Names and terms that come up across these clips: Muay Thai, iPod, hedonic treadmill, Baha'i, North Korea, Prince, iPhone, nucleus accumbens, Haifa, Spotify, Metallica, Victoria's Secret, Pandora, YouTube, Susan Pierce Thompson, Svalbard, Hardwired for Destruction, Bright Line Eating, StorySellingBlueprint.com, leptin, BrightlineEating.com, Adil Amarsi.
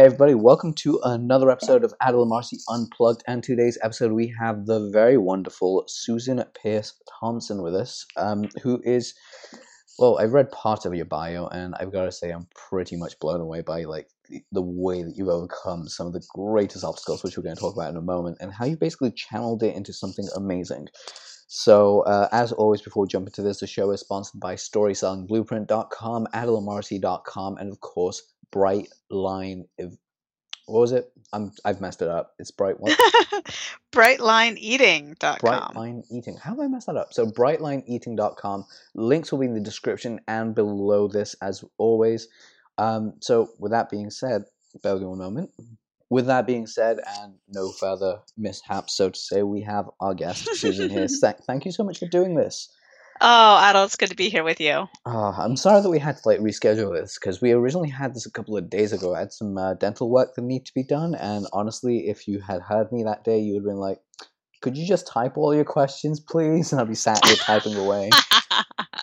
Hey everybody, welcome to another episode of Adil Amarsi Unplugged, and today's episode we have the very wonderful Susan Pierce Thompson with us, who is, well, I've read part of your bio and I've got to say I'm pretty much blown away by like the way that you've overcome some of the greatest obstacles, which we're going to talk about in a moment, and how you basically channeled it into something amazing. So, as always, before we jump into this, the show is sponsored by StorySellingBlueprint.com, AdilAmarsi.com, and of course, Bright Line. What was it? I've messed it up. It's Bright One. BrightlineEating.com. Bright Line Eating. How have I messed that up? So BrightlineEating.com. Links will be in the description and below this, as always. So with that being said, bear with me one moment. With that being said, and no further mishaps, so to say, we have our guest Susan here. Thank you so much for doing this. Oh, Adil, it's good to be here with you. I'm sorry that we had to reschedule this, because we originally had this a couple of days ago. I had some dental work that needed to be done, and honestly, if you had heard me that day, you would have been like, could you just type all your questions, please? And I'd be sat here typing away.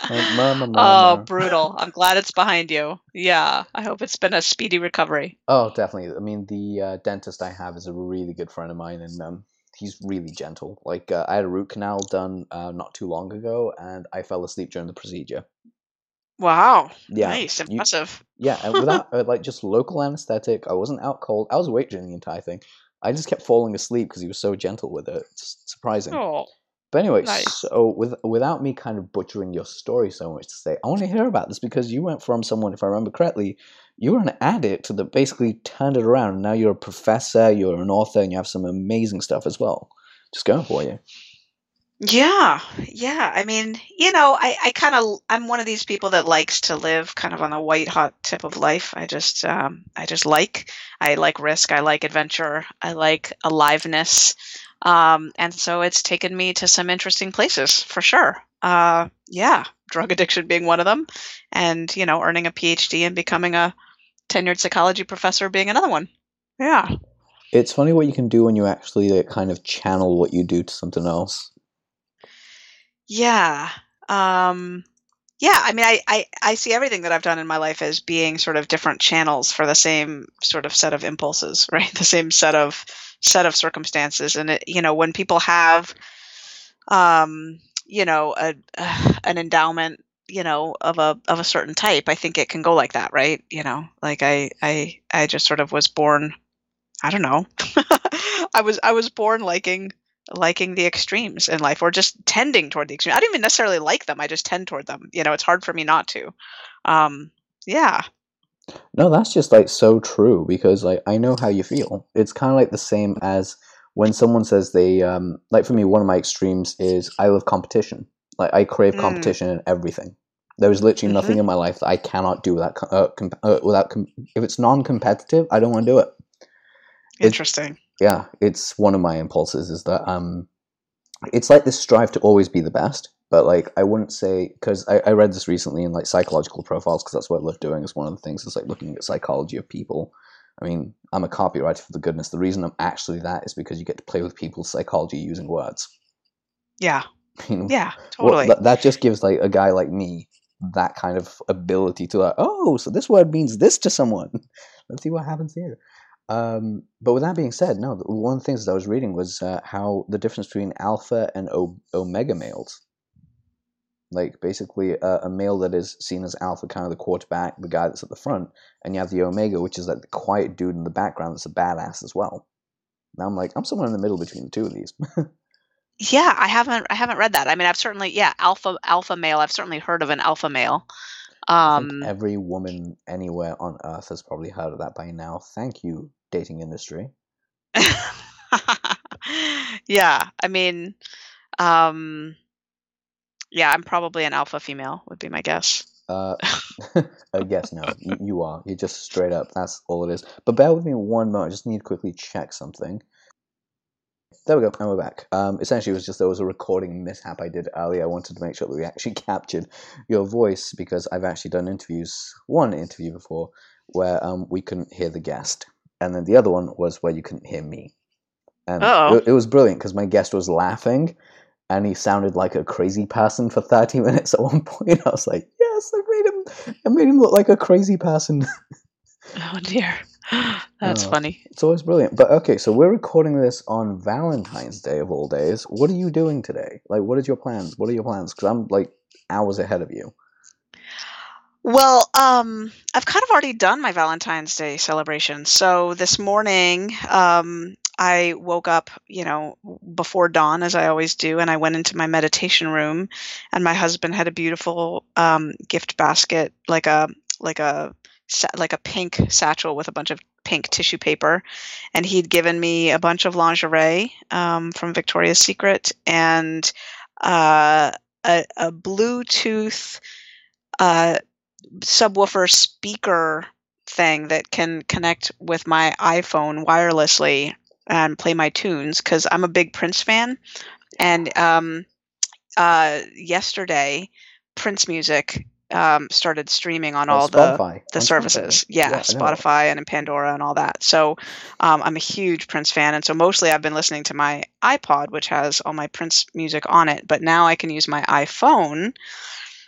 Like, oh, brutal. I'm glad it's behind you. Yeah, I hope it's been a speedy recovery. Oh, definitely. I mean, the dentist I have is a really good friend of mine, and he's really gentle. I had a root canal done not too long ago, and I fell asleep during the procedure. Wow. Yeah. Nice. Impressive. Yeah. And without, just local anesthetic, I wasn't out cold. I was awake during the entire thing. I just kept falling asleep because he was so gentle with it. It's surprising. Oh. But anyway, nice. So without me kind of butchering your story so much to say, I want to hear about this, because you went from someone, if I remember correctly, you were an addict that basically turned it around. Now you're a professor, you're an author, and you have some amazing stuff as well. Just going for you. Yeah. I mean, I'm one of these people that likes to live kind of on the white hot tip of life. I like risk. I like adventure. I like aliveness. And so it's taken me to some interesting places for sure. Drug addiction being one of them, and, earning a PhD and becoming a tenured psychology professor being another one. Yeah. It's funny what you can do when you actually kind of channel what you do to something else. Yeah. I mean, I see everything that I've done in my life as being sort of different channels for the same sort of set of impulses, right? The same set of circumstances. And it, when people have, an endowment, of a certain type, I think it can go like that, right? I just sort of was born, I don't know. I was born liking the extremes in life, or just tending toward the extreme. I don't even necessarily like them. I just tend toward them. It's hard for me not to. Yeah. No, that's just so true, because I know how you feel. It's kind of the same as when someone says they for me, one of my extremes is I love competition. I crave competition in everything. There is literally nothing in my life that I cannot do without if it's non-competitive, I don't want to do it. Interesting. It's one of my impulses is that it's this strive to always be the best, but I wouldn't say, because I read this recently in psychological profiles, because that's what I love doing, is one of the things is looking at psychology of people. I mean, I'm a copywriter for the goodness. The reason I'm actually that is because you get to play with people's psychology using words. Yeah. Yeah, totally. That just gives a guy like me that kind of ability to so this word means this to someone. Let's see what happens here. But with that being said, no, one of the things that I was reading was how the difference between alpha and omega males. Basically a male that is seen as alpha, kind of the quarterback, the guy that's at the front, and you have the omega, which is the quiet dude in the background that's a badass as well. Now I'm somewhere in the middle between the two of these. Yeah, I haven't read that. I mean, I've certainly, alpha male. I've certainly heard of an alpha male. I think every woman anywhere on earth has probably heard of that by now. Thank you, dating industry. Yeah, I mean, I'm probably an alpha female would be my guess. I guess no, you are. You're just straight up. That's all it is. But bear with me one moment. I just need to quickly check something. There we go, and we're back. Essentially, it was just there was a recording mishap I did earlier. I wanted to make sure that we actually captured your voice, because I've actually done one interview before where we couldn't hear the guest, and then the other one was where you couldn't hear me. And it was brilliant, because my guest was laughing, and he sounded like a crazy person for 30 minutes at one point. I was like, yes, I made him look like a crazy person. Oh, dear. That's funny. It's always brilliant. But okay, so we're recording this on Valentine's Day of all days. What are you doing today? Like, what is your plans? What are your plans? Because I'm like hours ahead of you. Well, I've kind of already done my Valentine's Day celebration. So this morning, I woke up, you know, before dawn, as I always do, and I went into my meditation room, and my husband had a beautiful gift basket, like a pink satchel with a bunch of pink tissue paper, and he'd given me a bunch of lingerie from Victoria's Secret and a Bluetooth subwoofer speaker thing that can connect with my iPhone wirelessly and play my tunes, because I'm a big Prince fan. And yesterday, Prince music started streaming on all the services. Yeah, Spotify and Pandora and all that. So I'm a huge Prince fan. And so mostly I've been listening to my iPod, which has all my Prince music on it. But now I can use my iPhone.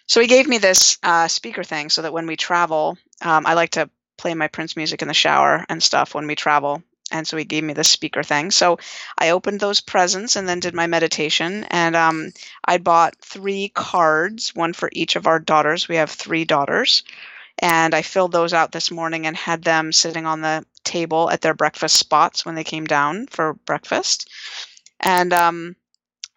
So he gave me this speaker thing so that when we travel, I like to play my Prince music in the shower and stuff when we travel. And so he gave me this speaker thing. So I opened those presents and then did my meditation. And I bought 3 cards, one for each of our daughters. We have 3 daughters. And I filled those out this morning and had them sitting on the table at their breakfast spots when they came down for breakfast. And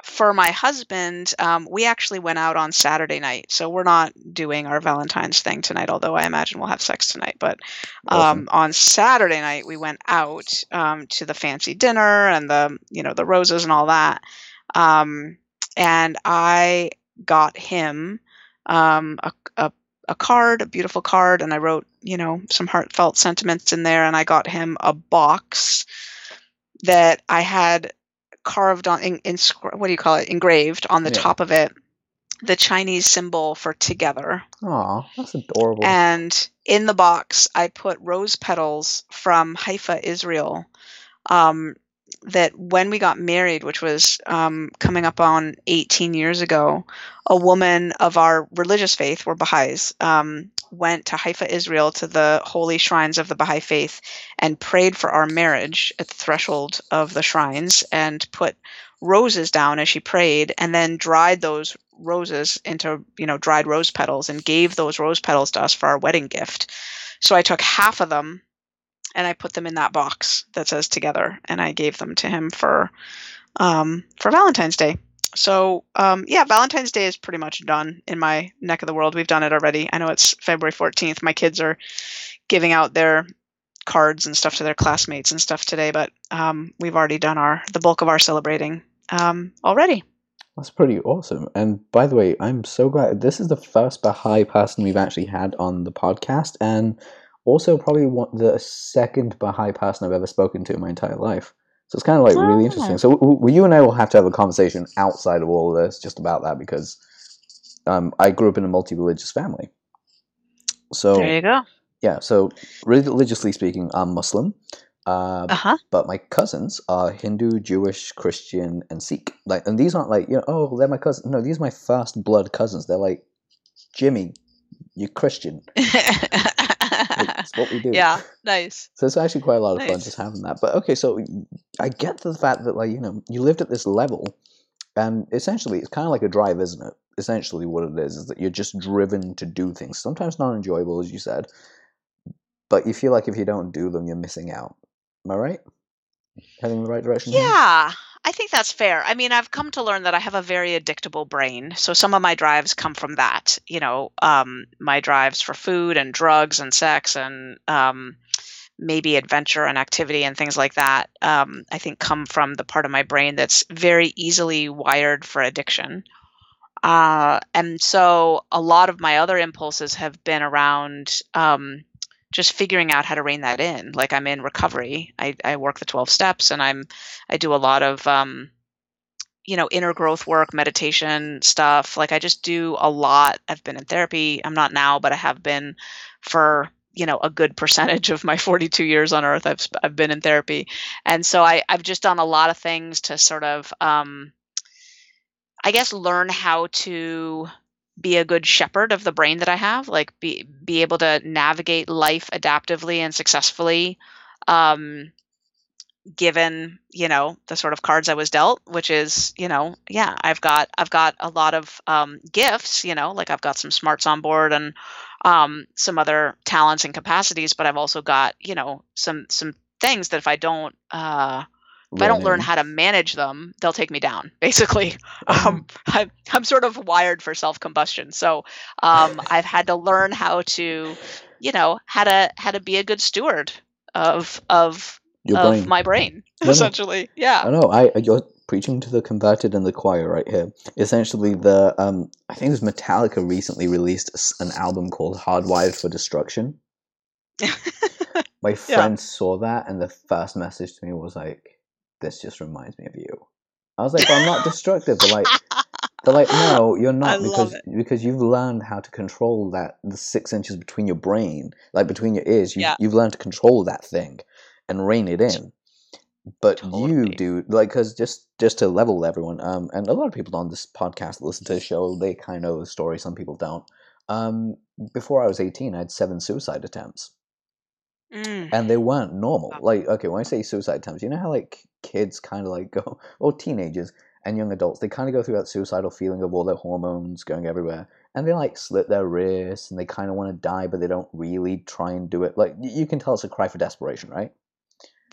for my husband, we actually went out on Saturday night. So we're not doing our Valentine's thing tonight, although I imagine we'll have sex tonight. But awesome. On Saturday night, we went out to the fancy dinner and the roses and all that. And I got him a card, a beautiful card. And I wrote, some heartfelt sentiments in there. And I got him a box that I had carved on, engraved on the top of it, the Chinese symbol for together. Aw, that's adorable. And in the box, I put rose petals from Haifa, Israel, that when we got married, which was coming up on 18 years ago, a woman of our religious faith, we're Baha'is, went to Haifa, Israel, to the holy shrines of the Baha'i faith and prayed for our marriage at the threshold of the shrines and put roses down as she prayed, and then dried those roses into, dried rose petals, and gave those rose petals to us for our wedding gift. So I took half of them and I put them in that box that says together, and I gave them to him for Valentine's Day. So, Valentine's Day is pretty much done in my neck of the world. We've done it already. I know it's February 14th. My kids are giving out their cards and stuff to their classmates and stuff today, but we've already done the bulk of our celebrating already. That's pretty awesome. And by the way, I'm so glad. This is the first Baha'i person we've actually had on the podcast, and also probably the second Baha'i person I've ever spoken to in my entire life. So it's kind of like really interesting. So you and I will have to have a conversation outside of all of this just about that, because I grew up in a multi-religious family. So there you go. Yeah, so religiously speaking, I'm Muslim. But my cousins are Hindu, Jewish, Christian, and Sikh. And these aren't they're my cousins. No, these are my first blood cousins. They're like, Jimmy, you're Christian. It's what we do. Yeah, nice. So it's actually quite a lot of fun just having that. But okay, so I get to the fact that you lived at this level, and essentially it's kind of like a drive, isn't it? Essentially what it is that you're just driven to do things, sometimes not enjoyable, as you said, but you feel like if you don't do them, you're missing out. Am I right? Heading in the right direction? Yeah. Here? I think that's fair. I mean, I've come to learn that I have a very addictable brain. So some of my drives come from that, my drives for food and drugs and sex and maybe adventure and activity and things like that, I think come from the part of my brain that's very easily wired for addiction. And so a lot of my other impulses have been around just figuring out how to rein that in. Like, I'm in recovery. I work the 12 steps, and I do a lot of, inner growth work, meditation stuff. Like, I just do a lot. I've been in therapy. I'm not now, but I have been for, a good percentage of my 42 years on earth. I've been in therapy. And so I've just done a lot of things to sort of, learn how to be a good shepherd of the brain that I have, like be able to navigate life adaptively and successfully, given, you know, the sort of cards I was dealt, which is, you know, yeah, I've got a lot of, gifts, you know, like I've got some smarts on board and, some other talents and capacities, but I've also got, you know, some things that if I don't learn how to manage them, they'll take me down, basically. I'm sort of wired for self-combustion. So, I've had to learn how to, you know, how to be a good steward of my brain, essentially. Yeah. I know. You're preaching to the converted in the choir right here. Essentially, I think it was Metallica recently released an album called Hardwired for Destruction. My friend saw that, and the first message to me was like, "This just reminds me of you." I was like, "Well, I'm not destructive." They're like, "No, you're not, because you've learned how to control that, the 6 inches between your brain, like between your ears. You've learned to control that thing and rein it in." But totally. You do, like, because just to level everyone, and a lot of people on this podcast that listen to the show, they kind of know the story. Some people don't. Before I was 18, I had 7 suicide attempts. Mm. And they weren't normal. Like, okay, when I say suicide attempts, you know how, like, kids kind of, like, go, or teenagers and young adults, they kind of go through that suicidal feeling of all their hormones going everywhere. And they, like, slit their wrists and they kind of want to die, but they don't really try and do it. Like, you can tell it's a cry for desperation, right?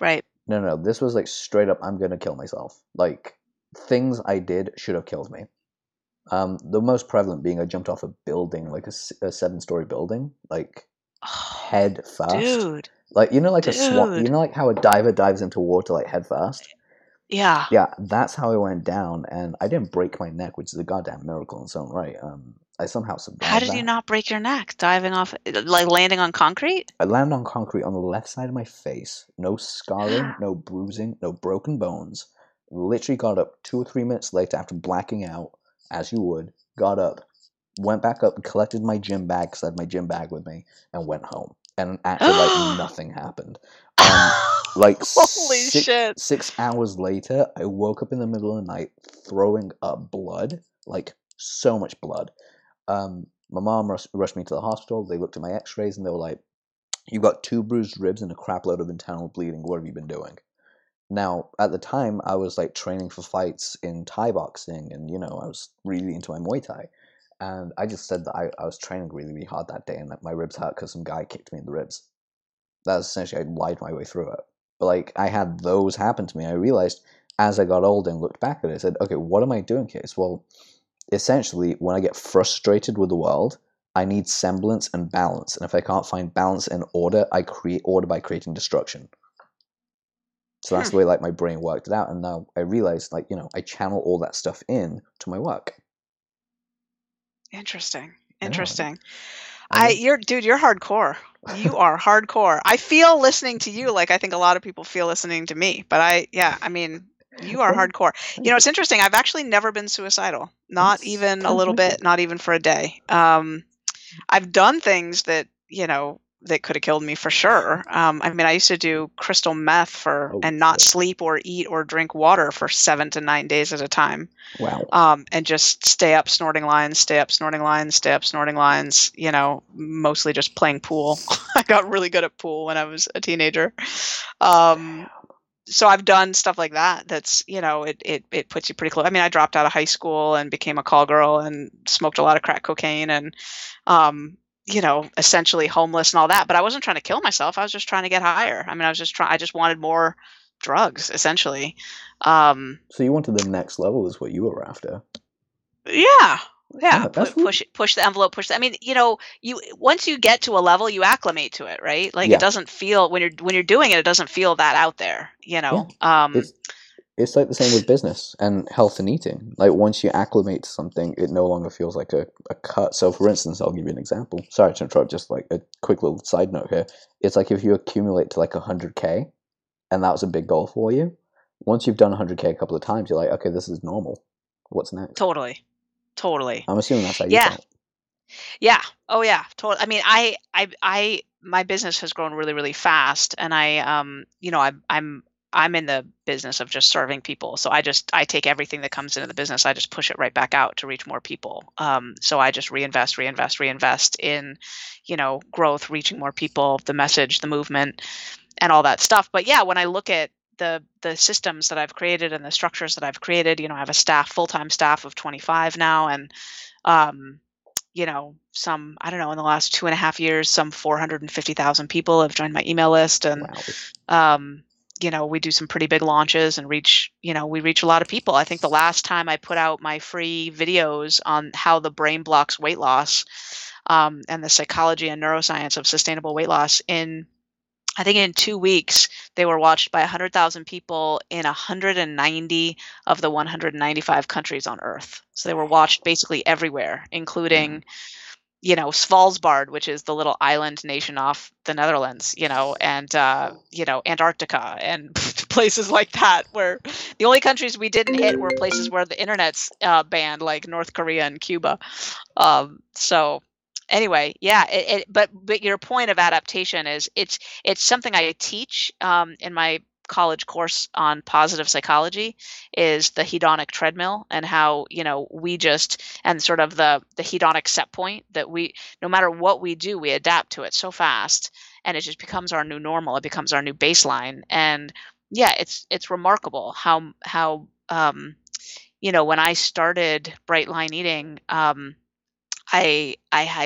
Right. No, this was, like, straight up, I'm going to kill myself. Like, things I did should have killed me. The most prevalent being I jumped off a building, like a 7-story building, like, head first. Dude. Like, you know, like, dude, a swan, you know, like how a diver dives into water, like, head first? Yeah. Yeah, that's how I went down, and I didn't break my neck, which is a goddamn miracle in its own right. I somehow survived. How did you not break your neck? Diving off, like, landing on concrete? I landed on concrete on the left side of my face. No scarring, no bruising, no broken bones. Literally got up 2 or 3 minutes later after blacking out, as you would, got up, went back up and collected my gym bag, because I had my gym bag with me, and went home. And actually, like, nothing happened. Like, holy shit. 6 hours later, I woke up in the middle of the night throwing up blood, like, so much blood. My mom rushed me to the hospital. They looked at my x-rays, and they were like, "You've got 2 bruised ribs and a crap load of internal bleeding. What have you been doing?" Now, at the time, I was, like, training for fights in Thai boxing, and, you know, I was really into my Muay Thai. And I just said that I was training really, really hard that day, and that my ribs hurt because some guy kicked me in the ribs. That was essentially, I lied my way through it. But, like, I had those happen to me. I realized as I got older and looked back at it, I said, okay, what am I doing here? It's, well, essentially, when I get frustrated with the world, I need semblance and balance. And if I can't find balance and order, I create order by creating destruction. So that's the way, like, my brain worked it out. And now I realized, like, you know, I channel all that stuff in to my work. Interesting. You're hardcore. You are hardcore. I feel listening to you like I think a lot of people feel listening to me, but you are hardcore. You know, it's interesting. I've actually never been suicidal, not even a little bit, not even for a day. I've done things that, you know, that could have killed me for sure. I used to do crystal meth and not sleep or eat or drink water for 7 to 9 days at a time. Wow. And just stay up snorting lines, you know, mostly just playing pool. I got really good at pool when I was a teenager. So I've done stuff like that. That's, you know, it puts you pretty close. I mean, I dropped out of high school and became a call girl and smoked a lot of crack cocaine and, you know, essentially homeless and all that, but I wasn't trying to kill myself. I was just trying to get higher. I mean, I just wanted more drugs, essentially. So you wanted the next level is what you were after. Yeah. Yeah. Push the envelope, I mean, you know, once you get to a level, you acclimate to it, right? Like it doesn't feel when you're doing it, it doesn't feel that out there, you know? Yeah. It's like the same with business and health and eating. Like once you acclimate to something, it no longer feels like a cut. So for instance, I'll give you an example. Sorry to interrupt, just like a quick little side note here. It's like if you accumulate to like 100K and that was a big goal for you, once you've done 100K a couple of times, you're like, okay, this is normal. What's next? Totally. I'm assuming that's how you do it. Yeah. Oh yeah. Totally. I mean, my business has grown really, really fast and I, you know, I'm I'm in the business of just serving people. So I take everything that comes into the business. I just push it right back out to reach more people. So I just reinvest in, growth, reaching more people, the message, the movement, and all that stuff. But yeah, when I look at the systems that I've created and the structures that I've created, I have a full-time staff of 25 now. And, in the last 2.5 years, some 450,000 people have joined my email list. And, wow. We do some pretty big launches and we reach a lot of people. I think the last time I put out my free videos on how the brain blocks weight loss, and the psychology and neuroscience of sustainable weight loss in 2 weeks, they were watched by 100,000 people in 190 of the 195 countries on Earth. So they were watched basically everywhere, including, Svalbard, which is the little island nation off the Netherlands, and, Antarctica and places like that, where the only countries we didn't hit were places where the internet's banned, like North Korea and Cuba. Anyway, yeah. But your point of adaptation is it's something I teach in my college course on positive psychology, is the hedonic treadmill, and how the hedonic set point that we, no matter what we do, we adapt to it so fast, and it just becomes our new normal. It becomes our new baseline. And yeah, it's remarkable how when I started Bright Line Eating, I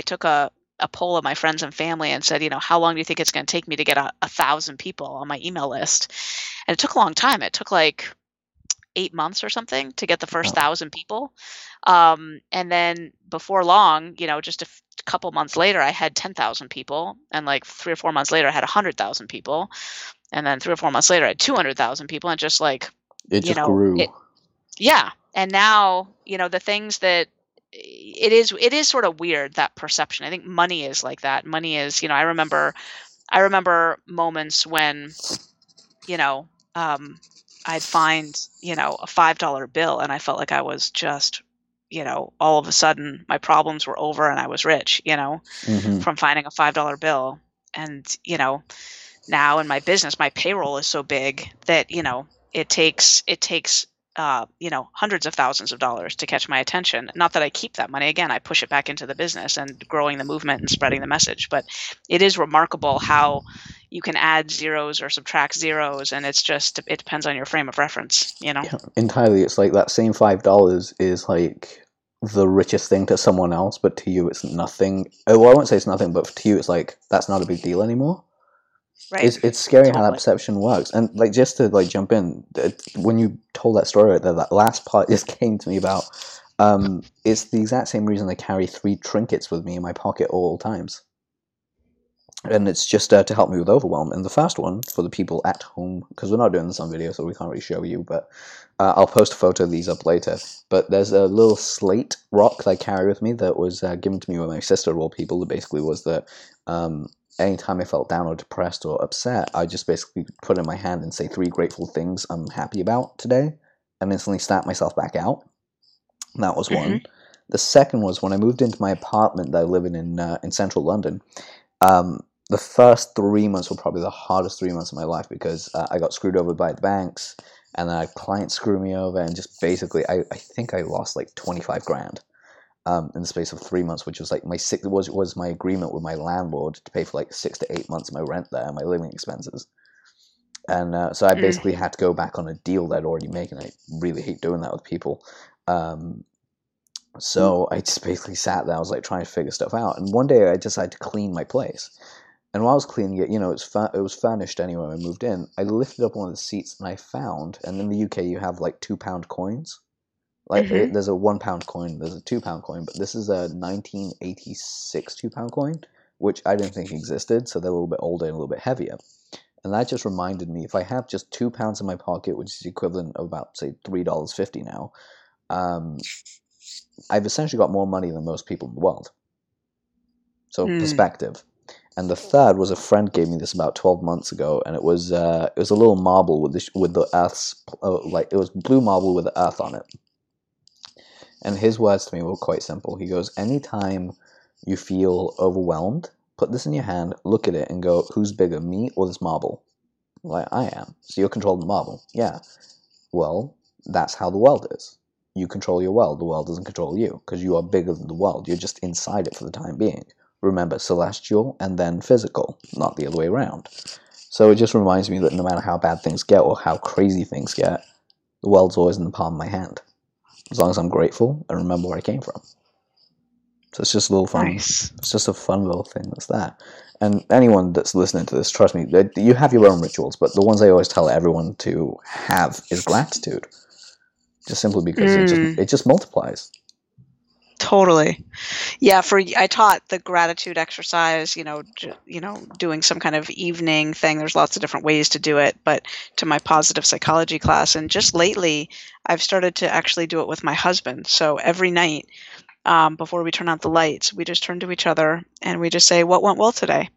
took a poll of my friends and family and said, how long do you think it's going to take me to get 1,000 people on my email list? And it took a long time. It took like 8 months or something to get the first 1,000 people. And then before long, just a couple months later, I had 10,000 people. And like 3 or 4 months later, I had 100,000 people. And then 3 or 4 months later, I had 200,000 people. And just like, it just grew. Yeah. And now, the things that, it is sort of weird, that perception. I think money is like that. Money is, I remember moments when, I'd find, a $5 bill and I felt like I was just, all of a sudden my problems were over and I was rich, from finding a $5 bill. And, now in my business, my payroll is so big that, it takes hundreds of thousands of dollars to catch my attention. Not that I keep that money. Again, I push it back into the business and growing the movement and spreading the message. But it is remarkable how you can add zeros or subtract zeros, and it depends on your frame of reference. Yeah, entirely. It's like that same $5 is like the richest thing to someone else, but to you it's nothing. Oh, well, I won't say it's nothing, but to you it's like that's not a big deal anymore. Right. It's scary totally. How that perception works. And like, just to like jump in, when you told that story right there, that last part just came to me about, it's the exact same reason I carry 3 trinkets with me in my pocket at all times. And it's just to help me with overwhelm. And the first one, for the people at home, because we're not doing this on video, so we can't really show you, but I'll post a photo of these up later. But there's a little slate rock that I carry with me that was given to me by my sister of all people, that basically was the... anytime I felt down or depressed or upset, I just basically put in my hand and say 3 grateful things I'm happy about today, and instantly snap myself back out. That was one. The second was when I moved into my apartment that I live in central London. The first 3 months were probably the hardest 3 months of my life, because I got screwed over by the banks, and then I had clients screw me over, and just basically I think I lost like 25 grand. In the space of 3 months, which was like was my agreement with my landlord to pay for like 6 to 8 months of my rent there and my living expenses. And so I basically had to go back on a deal that I'd already made, and I really hate doing that with people. So I just basically sat there. I was like trying to figure stuff out. And one day I decided to clean my place. And while I was cleaning it, it was furnished anyway when I moved in. I lifted up one of the seats and I found, and in the UK you have like £2 coins. Like there's a £1 coin, there's a £2 coin, but this is a 1986 £2 coin, which I didn't think existed. So they're a little bit older and a little bit heavier. And that just reminded me, if I have just £2 in my pocket, which is the equivalent of about, say, $3.50 now, I've essentially got more money than most people in the world. So perspective. And the third was, a friend gave me this about 12 months ago, and it was a little marble with the Earth's, it was blue marble with the Earth on it. And his words to me were quite simple. He goes, anytime you feel overwhelmed, put this in your hand, look at it, and go, who's bigger, me or this marble? Like, I am. So you're controlling the marble. Yeah. Well, that's how the world is. You control your world. The world doesn't control you because you are bigger than the world. You're just inside it for the time being. Remember, celestial and then physical, not the other way around. So it just reminds me that no matter how bad things get or how crazy things get, the world's always in the palm of my hand. As long as I'm grateful and remember where I came from. So it's just a little fun. Nice. It's just a fun little thing that's there. And anyone that's listening to this, trust me, you have your own rituals, but the ones I always tell everyone to have is gratitude. Just simply because it just multiplies. Totally. Yeah, I taught the gratitude exercise, doing some kind of evening thing. There's lots of different ways to do it, but to my positive psychology class. And just lately, I've started to actually do it with my husband. So every night, before we turn out the lights, we just turn to each other and we just say, what went well today?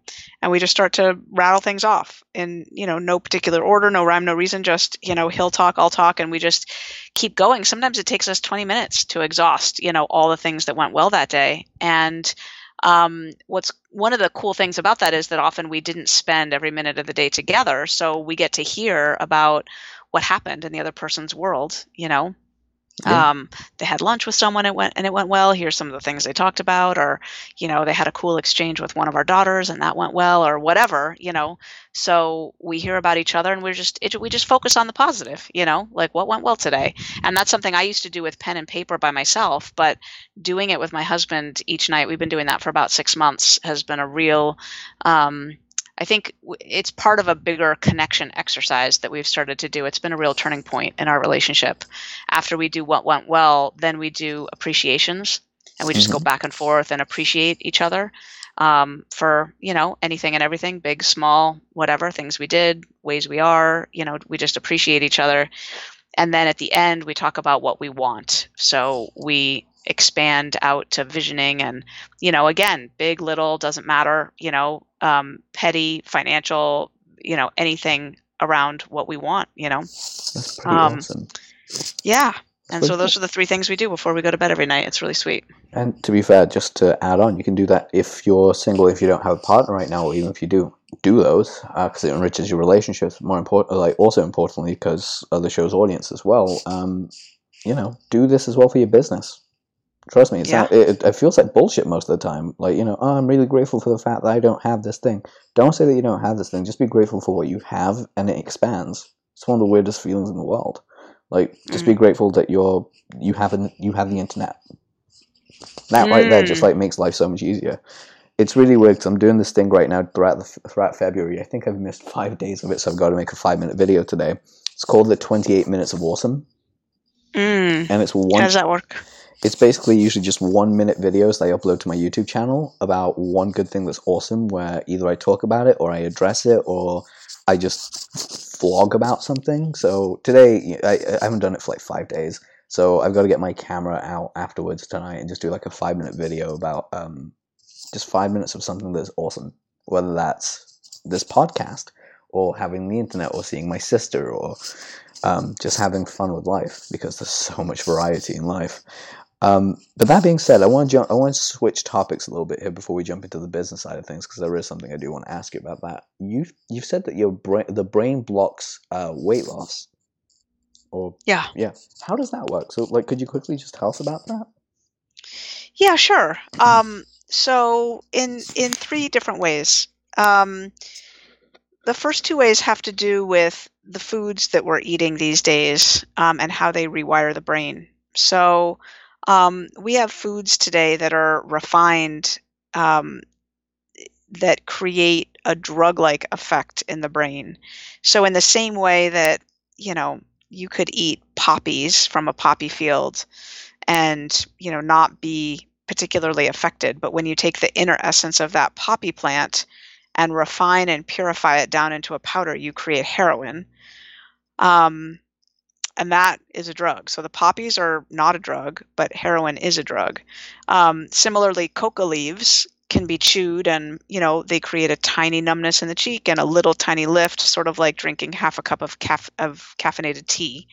And we just start to rattle things off in, no particular order, no rhyme, no reason, just, he'll talk, I'll talk, and we just keep going. Sometimes it takes us 20 minutes to exhaust, all the things that went well that day. And what's one of the cool things about that is that often we didn't spend every minute of the day together. So we get to hear about what happened in the other person's world, Yeah. They had lunch with someone and it went well. Here's some of the things they talked about, or, they had a cool exchange with one of our daughters and that went well, or whatever, So we hear about each other and we just focus on the positive, like what went well today. And that's something I used to do with pen and paper by myself, but doing it with my husband each night, we've been doing that for about 6 months, has been a real, I think it's part of a bigger connection exercise that we've started to do. It's been a real turning point in our relationship. After we do what went well, then we do appreciations, and we just go back and forth and appreciate each other for, anything and everything, big, small, whatever, things we did, ways we are, we just appreciate each other. And then at the end, we talk about what we want. So we expand out to visioning and, again, big, little, doesn't matter, petty, financial, anything around what we want, That's pretty awesome. Yeah. And so those are the three things we do before we go to bed every night. It's really sweet. And to be fair, just to add on, you can do that if you're single, if you don't have a partner right now, or even if you do those, because it enriches your relationships. More important, also importantly, because of the show's audience as well, do this as well for your business. Trust me, it feels like bullshit most of the time. Like, I'm really grateful for the fact that I don't have this thing. Don't say that you don't have this thing. Just be grateful for what you have, and it expands. It's one of the weirdest feelings in the world. Like, just be grateful that you have the internet. That right there just, makes life so much easier. It's really weird because I'm doing this thing right now throughout February. I think I've missed 5 days of it, so I've got to make a 5-minute video today. It's called the 28 Minutes of Awesome. And it's one. How does that work? It's basically usually just 1-minute videos that I upload to my YouTube channel about one good thing that's awesome, where either I talk about it or I address it or I just vlog about something. So today, I haven't done it for 5 days. So I've got to get my camera out afterwards tonight and just do a 5-minute video about just 5 minutes of something that's awesome, whether that's this podcast or having the internet or seeing my sister or just having fun with life because there's so much variety in life. But that being said, I want to switch topics a little bit here before we jump into the business side of things, because there is something I do want to ask you about that. You've said that the brain blocks weight loss. Yeah. How does that work? So, could you quickly just tell us about that? Yeah, sure. So, in three different ways. The first two ways have to do with the foods that we're eating these days and how they rewire the brain. So. We have foods today that are refined that create a drug-like effect in the brain. So in the same way that, you could eat poppies from a poppy field and, not be particularly affected. But when you take the inner essence of that poppy plant and refine and purify it down into a powder, you create heroin. And that is a drug. So the poppies are not a drug, but heroin is a drug. Similarly, coca leaves can be chewed and, they create a tiny numbness in the cheek and a little tiny lift, sort of like drinking half a cup of caffeinated tea.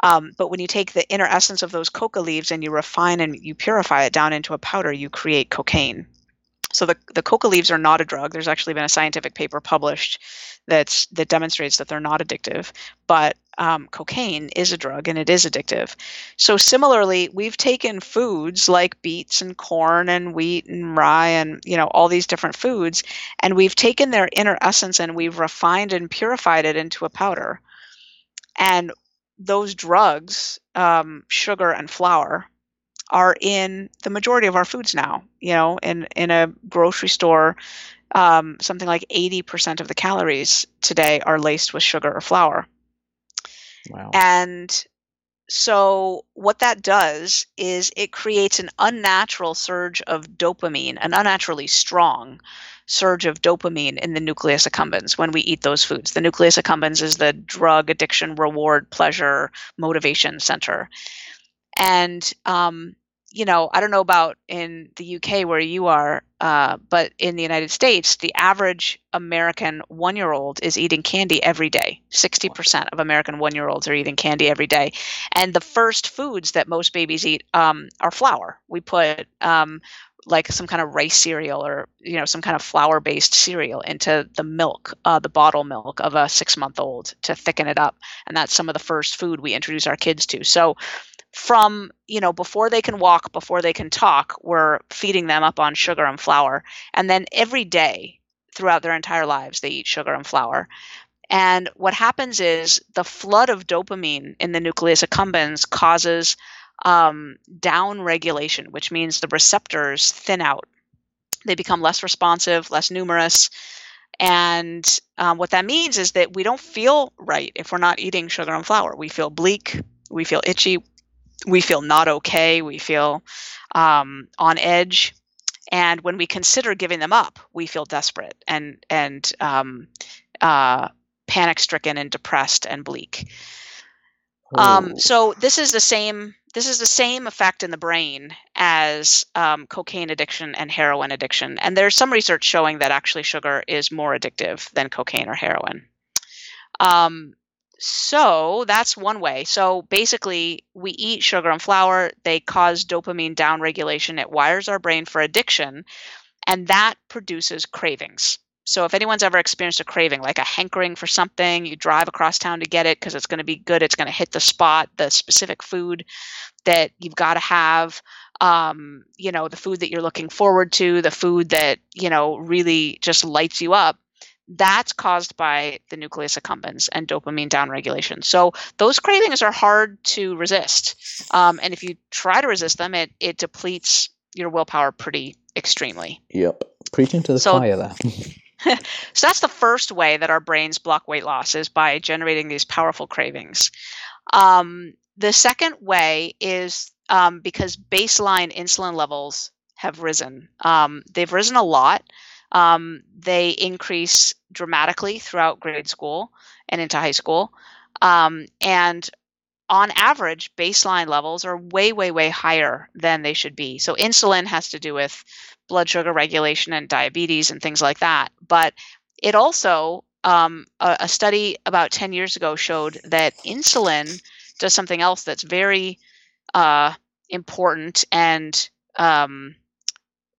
But when you take the inner essence of those coca leaves and you refine and you purify it down into a powder, you create cocaine. So the coca leaves are not a drug. There's actually been a scientific paper published that demonstrates that they're not addictive, but cocaine is a drug and it is addictive. So similarly, we've taken foods like beets and corn and wheat and rye and, all these different foods, and we've taken their inner essence and we've refined and purified it into a powder. And those drugs, sugar and flour, are in the majority of our foods now. In a grocery store, something like 80% of the calories today are laced with sugar or flour. Wow. And so what that does is it creates an unnatural surge of dopamine, an unnaturally strong surge of dopamine in the nucleus accumbens when we eat those foods. The nucleus accumbens is the drug, addiction, reward, pleasure, motivation center. And, I don't know about in the UK where you are, but in the United States, the average American 1-year-old is eating candy every day. 60% of American 1-year-olds are eating candy every day. And the first foods that most babies eat are flour. We put like some kind of rice cereal or, some kind of flour-based cereal into the milk, the bottle milk of a 6-month-old to thicken it up. And that's some of the first food we introduce our kids to. So from, before they can walk, before they can talk, we're feeding them up on sugar and flour. And then every day throughout their entire lives, they eat sugar and flour. And what happens is the flood of dopamine in the nucleus accumbens causes down regulation, which means the receptors thin out. They become less responsive, less numerous. And what that means is that we don't feel right if we're not eating sugar and flour. We feel bleak. We feel itchy. We feel not okay. We feel on edge. And when we consider giving them up, we feel desperate and panic-stricken and depressed and bleak. So this is the same. This is the same effect in the brain as cocaine addiction and heroin addiction. And there's some research showing that actually sugar is more addictive than cocaine or heroin. So that's one way. So basically, we eat sugar and flour. They cause dopamine downregulation. It wires our brain for addiction, and that produces cravings. So if anyone's ever experienced a craving, like a hankering for something, you drive across town to get it because it's going to be good. It's going to hit the spot, the specific food that you've got to have, the food that you're looking forward to, the food that, really just lights you up. That's caused by the nucleus accumbens and dopamine downregulation. So those cravings are hard to resist. And if you try to resist them, it depletes your willpower pretty extremely. Yep. Preaching to the choir there. So that's the first way that our brains block weight loss, is by generating these powerful cravings. The second way is because baseline insulin levels have risen. They've risen a lot. They increase dramatically throughout grade school and into high school. And on average, baseline levels are way, way, way higher than they should be. So insulin has to do with blood sugar regulation and diabetes and things like that. But it also, a study about 10 years ago showed that insulin does something else that's very important and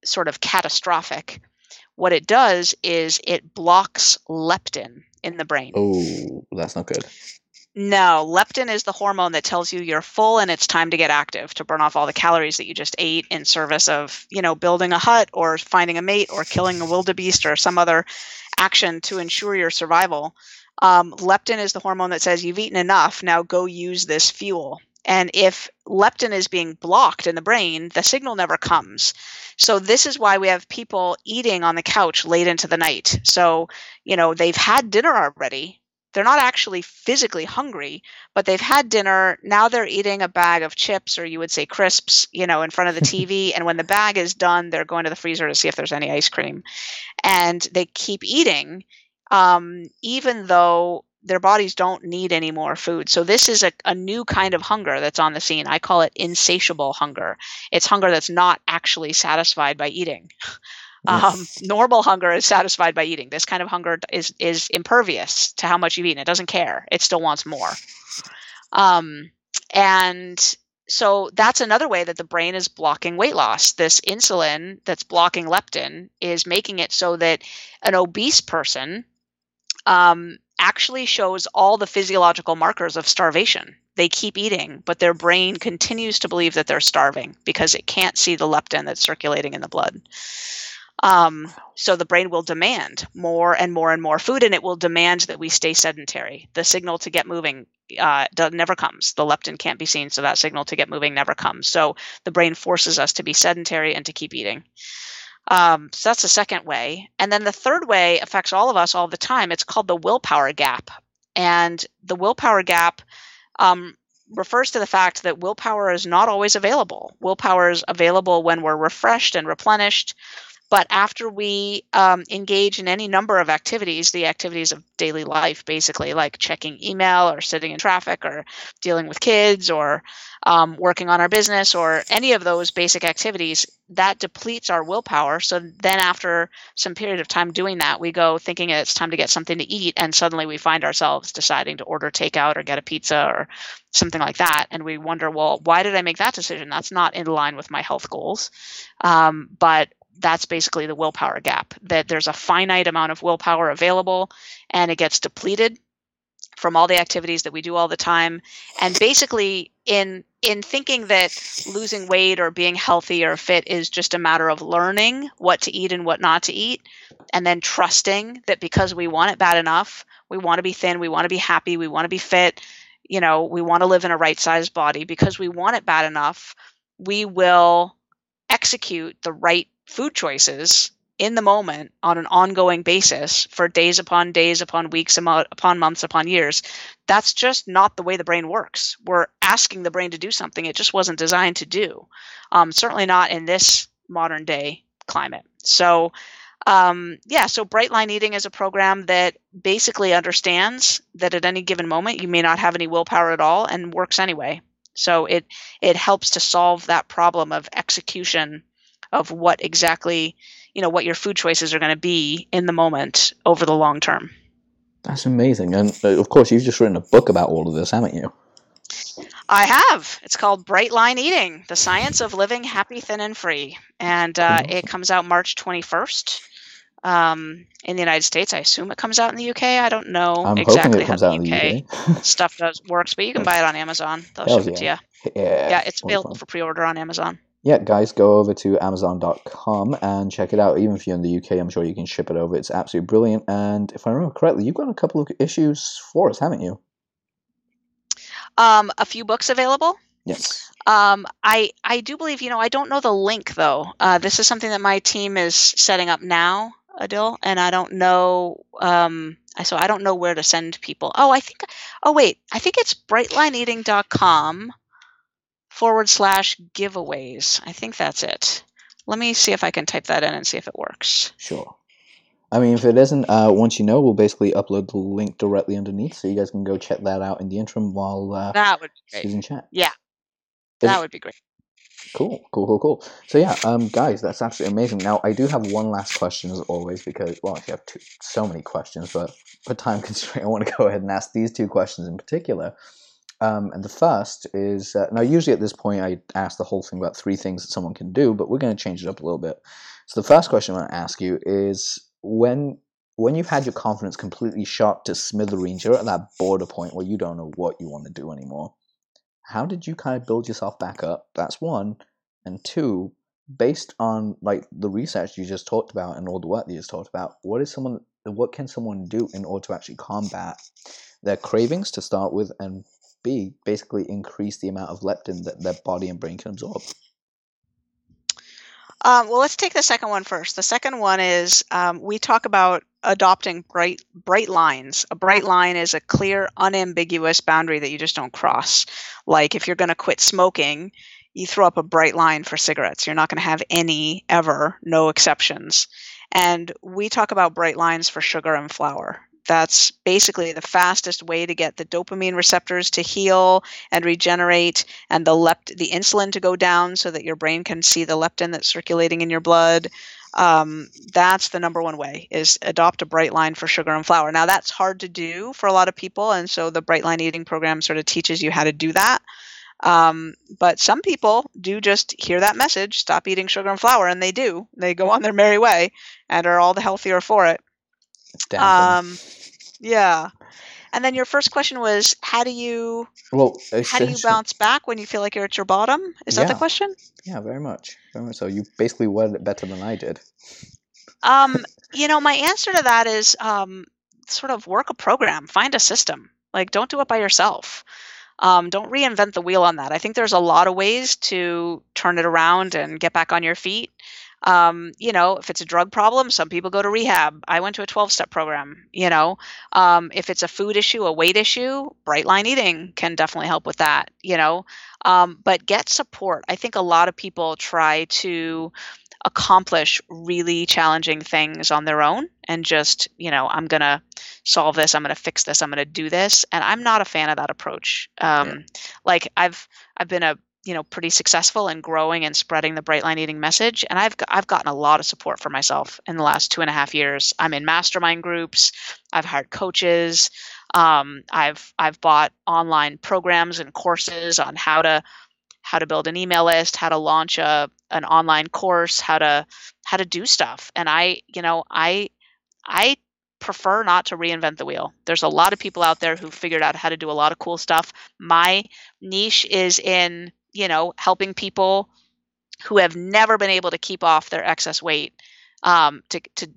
sort of catastrophic. What it does is it blocks leptin in the brain. Oh, that's not good. No, leptin is the hormone that tells you you're full and it's time to get active, to burn off all the calories that you just ate in service of, building a hut or finding a mate or killing a wildebeest or some other action to ensure your survival. Leptin is the hormone that says you've eaten enough, now go use this fuel. And if leptin is being blocked in the brain, the signal never comes. So this is why we have people eating on the couch late into the night. So, they've had dinner already. They're not actually physically hungry, but they've had dinner. Now they're eating a bag of chips, or you would say crisps, in front of the TV. And when the bag is done, they're going to the freezer to see if there's any ice cream. And they keep eating, even though their bodies don't need any more food. So this is a new kind of hunger that's on the scene. I call it insatiable hunger. It's hunger that's not actually satisfied by eating. Normal hunger is satisfied by eating. This kind of hunger is impervious to how much you've eaten. It doesn't care. It still wants more. And So that's another way that the brain is blocking weight loss. This insulin that's blocking leptin is making it so that an obese person actually shows all the physiological markers of starvation. They keep eating, but their brain continues to believe that they're starving because it can't see the leptin that's circulating in the blood. So the brain will demand more and more and more food, and it will demand that we stay sedentary. The signal to get moving never comes. The leptin can't be seen, so that signal to get moving never comes. So the brain forces us to be sedentary and to keep eating. So that's the second way. And then the third way affects all of us all the time. It's called the willpower gap. And the willpower gap refers to the fact that willpower is not always available. Willpower is available when we're refreshed and replenished. But after we engage in any number of activities, the activities of daily life, basically, like checking email or sitting in traffic or dealing with kids or working on our business or any of those basic activities, that depletes our willpower. So then after some period of time doing that, we go thinking it's time to get something to eat. And suddenly we find ourselves deciding to order takeout or get a pizza or something like that. And we wonder, well, why did I make that decision? That's not in line with my health goals. But that's basically the willpower gap, that there's a finite amount of willpower available and it gets depleted from all the activities that we do all the time. And basically in thinking that losing weight or being healthy or fit is just a matter of learning what to eat and what not to eat, and then trusting that because we want it bad enough, we want to be thin, we want to be happy, we want to be fit, you know, we want to live in a right-sized body, because we want it bad enough, we will execute the right food choices in the moment on an ongoing basis for days upon weeks, upon months, upon years. That's just not the way the brain works. We're asking the brain to do something it just wasn't designed to do. Certainly not in this modern day climate. So so Bright Line Eating is a program that basically understands that at any given moment, you may not have any willpower at all, and works anyway. So it helps to solve that problem of execution of what exactly, you know, what your food choices are going to be in the moment over the long term. That's amazing. And of course, you've just written a book about all of this, haven't you? I have. It's called Bright Line Eating, The Science of Living Happy, Thin, and Free. And it comes out March 21st in the United States. I assume it comes out in the UK. I don't know exactly how the UK stuff works, but you can buy it on Amazon. They'll ship it to you. Yeah, it's available for pre-order on Amazon. Yeah, guys, go over to Amazon.com and check it out. Even if you're in the UK, I'm sure you can ship it over. It's absolutely brilliant. And if I remember correctly, you've got a couple of issues for us, haven't you? A few books available. Yes. I do believe, you know, I don't know the link, though. This is something that my team is setting up now, Adil, and I don't know. So I don't know where to send people. I think it's BrightlineEating.com. /giveaways. I think that's it. Let me see if I can type that in and see if it works. Sure. I mean, if it isn't, once you know, we'll basically upload the link directly underneath, so you guys can go check that out in the interim while that would be great. Susan chat. Yeah, that would be great. Cool. So yeah, guys, that's absolutely amazing. Now, I do have one last question as always, because actually I have so many questions, but for time constraint, I want to go ahead and ask these two questions in particular. And the first is, now usually at this point I ask the whole thing about three things that someone can do, but we're going to change it up a little bit. So the first question I want to ask you is, when you've had your confidence completely shot to smithereens, you're at that border point where you don't know what you want to do anymore, how did you kind of build yourself back up? That's one. And two, based on like the research you just talked about and all the work that you just talked about, what can someone do in order to actually combat their cravings to start with, and B, basically increase the amount of leptin that their body and brain can absorb? Well, let's take the second one first. The second one is we talk about adopting bright lines. A bright line is a clear, unambiguous boundary that you just don't cross. Like if you're going to quit smoking, you throw up a bright line for cigarettes. You're not going to have any ever, no exceptions. And we talk about bright lines for sugar and flour. That's basically the fastest way to get the dopamine receptors to heal and regenerate, and the insulin to go down so that your brain can see the leptin that's circulating in your blood. That's the number one way, is adopt a bright line for sugar and flour. Now, that's hard to do for a lot of people, and so the Bright Line Eating program sort of teaches you how to do that. But some people do just hear that message, stop eating sugar and flour, and they do. They go on their merry way and are all the healthier for it. Yeah. And then your first question was, how do you bounce back when you feel like you're at your bottom? Is that the question? Yeah, very much. Very much so. You basically worded it better than I did. My answer to that is sort of work a program, find a system. Like, don't do it by yourself. Don't reinvent the wheel on that. I think there's a lot of ways to turn it around and get back on your feet. If it's a drug problem, some people go to rehab. I went to a 12-step program, if it's a food issue, a weight issue, Bright Line Eating can definitely help with that, but get support. I think a lot of people try to accomplish really challenging things on their own and just, I'm going to solve this, I'm going to fix this, I'm going to do this. And I'm not a fan of that approach. Like I've been a, pretty successful in growing and spreading the Bright Line Eating message. And I've gotten a lot of support for myself in the last 2.5 years. I'm in mastermind groups. I've hired coaches. I've bought online programs and courses on how to build an email list, how to launch an online course, how to do stuff. And I prefer not to reinvent the wheel. There's a lot of people out there who figured out how to do a lot of cool stuff. My niche is in helping people who have never been able to keep off their excess weight, to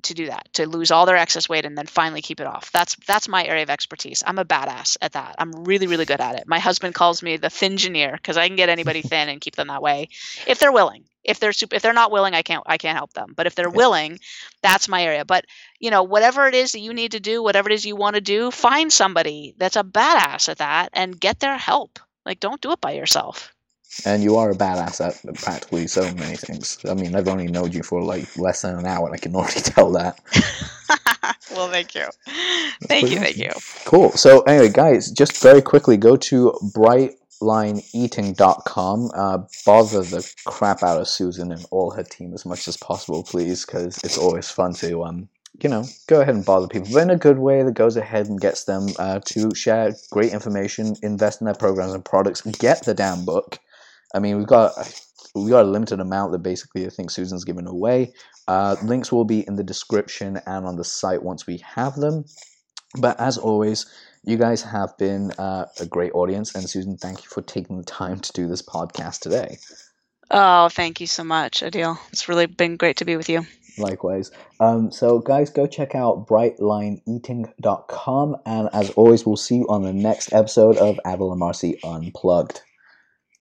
do that, to lose all their excess weight and then finally keep it off. That's my area of expertise. I'm a badass at that. I'm really, really good at it. My husband calls me the thingineer because I can get anybody thin and keep them that way if they're willing. If they're not willing, I can't help them. But if they're willing, that's my area. But whatever it is that you need to do, whatever it is you want to do, find somebody that's a badass at that and get their help. Like, don't do it by yourself. And you are a badass at practically so many things. I mean, I've only known you for like less than an hour, and I can already tell that. Well, thank you. Thank you. Cool. So anyway, guys, just very quickly, go to BrightlineEating.com. Bother the crap out of Susan and all her team as much as possible, please, because it's always fun to go ahead and bother people, but in a good way that goes ahead and gets them to share great information, invest in their programs and products, get the damn book. I mean, we've got a limited amount that basically I think Susan's given away. Links will be in the description and on the site once we have them. But as always, you guys have been a great audience. And Susan, thank you for taking the time to do this podcast today. Oh, thank you so much, Adil. It's really been great to be with you. Likewise. So guys, go check out brightlineeating.com. And as always, we'll see you on the next episode of Adil Amarsi Unplugged.